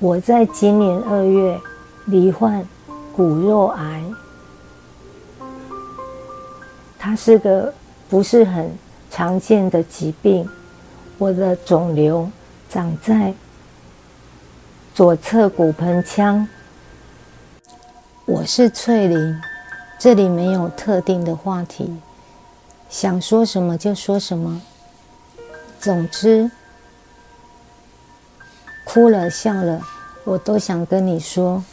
我在今年2月罹患骨肉癌，它是个不是很常见的疾病。我的肿瘤长在左侧骨盆腔。我是翠玲，这里没有特定的话题，想说什么就说什么。总之，哭了笑了，我都想跟你说。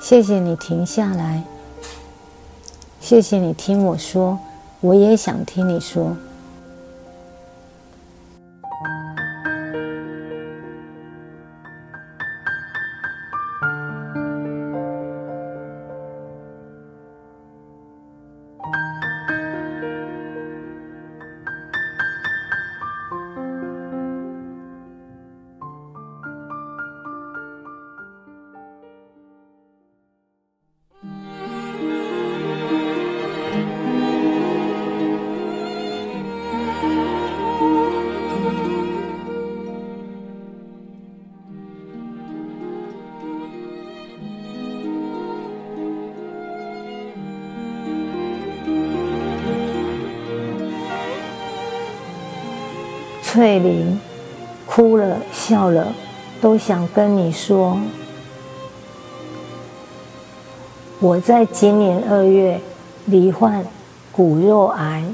谢谢你停下来，谢谢你听我说，我也想听你说。翠玲，哭了笑了，都想跟你说。我在今年2月罹患骨肉癌，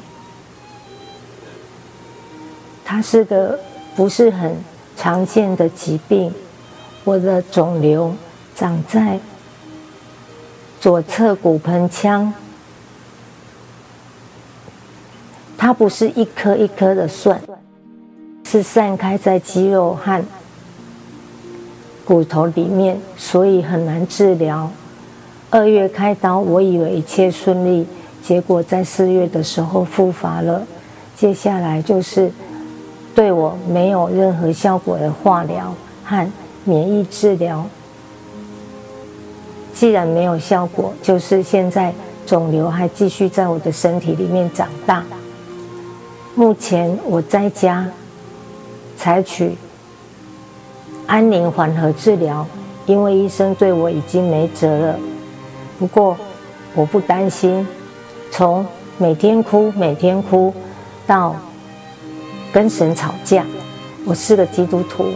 它是个不是很常见的疾病。我的肿瘤长在左侧骨盆腔，它不是一颗一颗的算，是散开在肌肉和骨头里面，所以很难治疗。2月开刀，我以为一切顺利，结果在4月的时候复发了。接下来就是对我没有任何效果的化疗和免疫治疗。既然没有效果，就是现在肿瘤还继续在我的身体里面长大。目前我在家采取安宁缓和治疗，因为医生对我已经没辙了。不过我不担心，从每天哭到跟神吵架。我是个基督徒，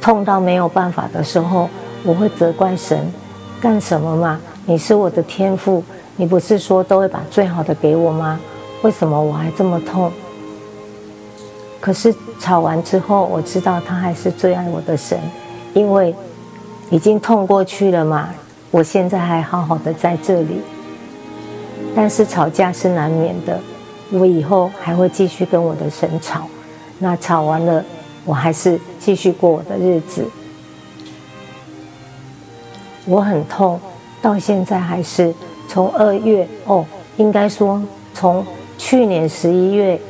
痛到没有办法的时候，我会责怪神，干什么嘛？你是我的天父，你不是说都会把最好的给我吗？为什么我还这么痛？可是吵完之后，我知道他还是最爱我的神，因为已经痛过去了嘛，我现在还好好的在这里。但是吵架是难免的，我以后还会继续跟我的神吵，那吵完了，我还是继续过我的日子。我很痛，到现在还是从2月，应该说从去年11月，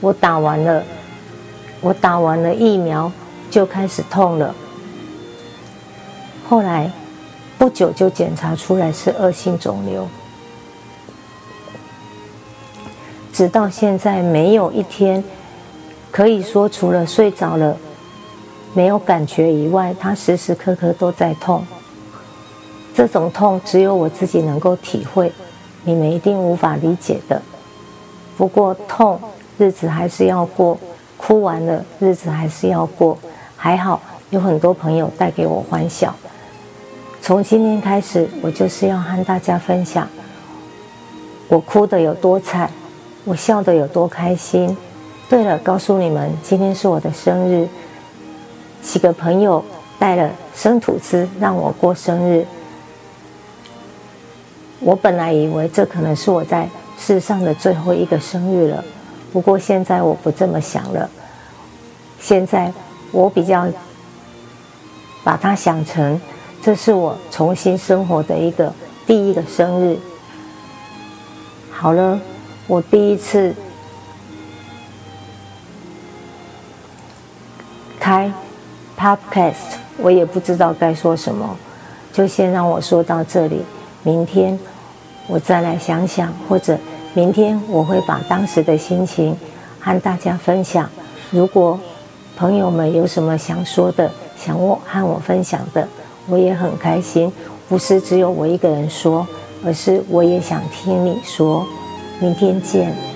我打完了疫苗就开始痛了，后来不久就检查出来是恶性肿瘤，直到现在没有一天，可以说除了睡着了没有感觉以外，它时时刻刻都在痛。这种痛只有我自己能够体会，你们一定无法理解的。不过痛日子还是要过，哭完了日子还是要过，还好有很多朋友带给我欢笑。从今天开始，我就是要和大家分享我哭得有多惨，我笑得有多开心。对了，告诉你们，今天是我的生日，几个朋友带了生吐司让我过生日。我本来以为这可能是我在世上的最后一个生日了，不过现在我不这么想了，现在我比较把它想成，这是我重新生活的一个第一个生日。好了，我第一次开 Podcast， 我也不知道该说什么，就先让我说到这里。明天我再来想想，或者明天我会把当时的心情和大家分享。如果朋友们有什么想说的，想和我分享的，我也很开心，不是只有我一个人说，而是我也想听你说。明天见。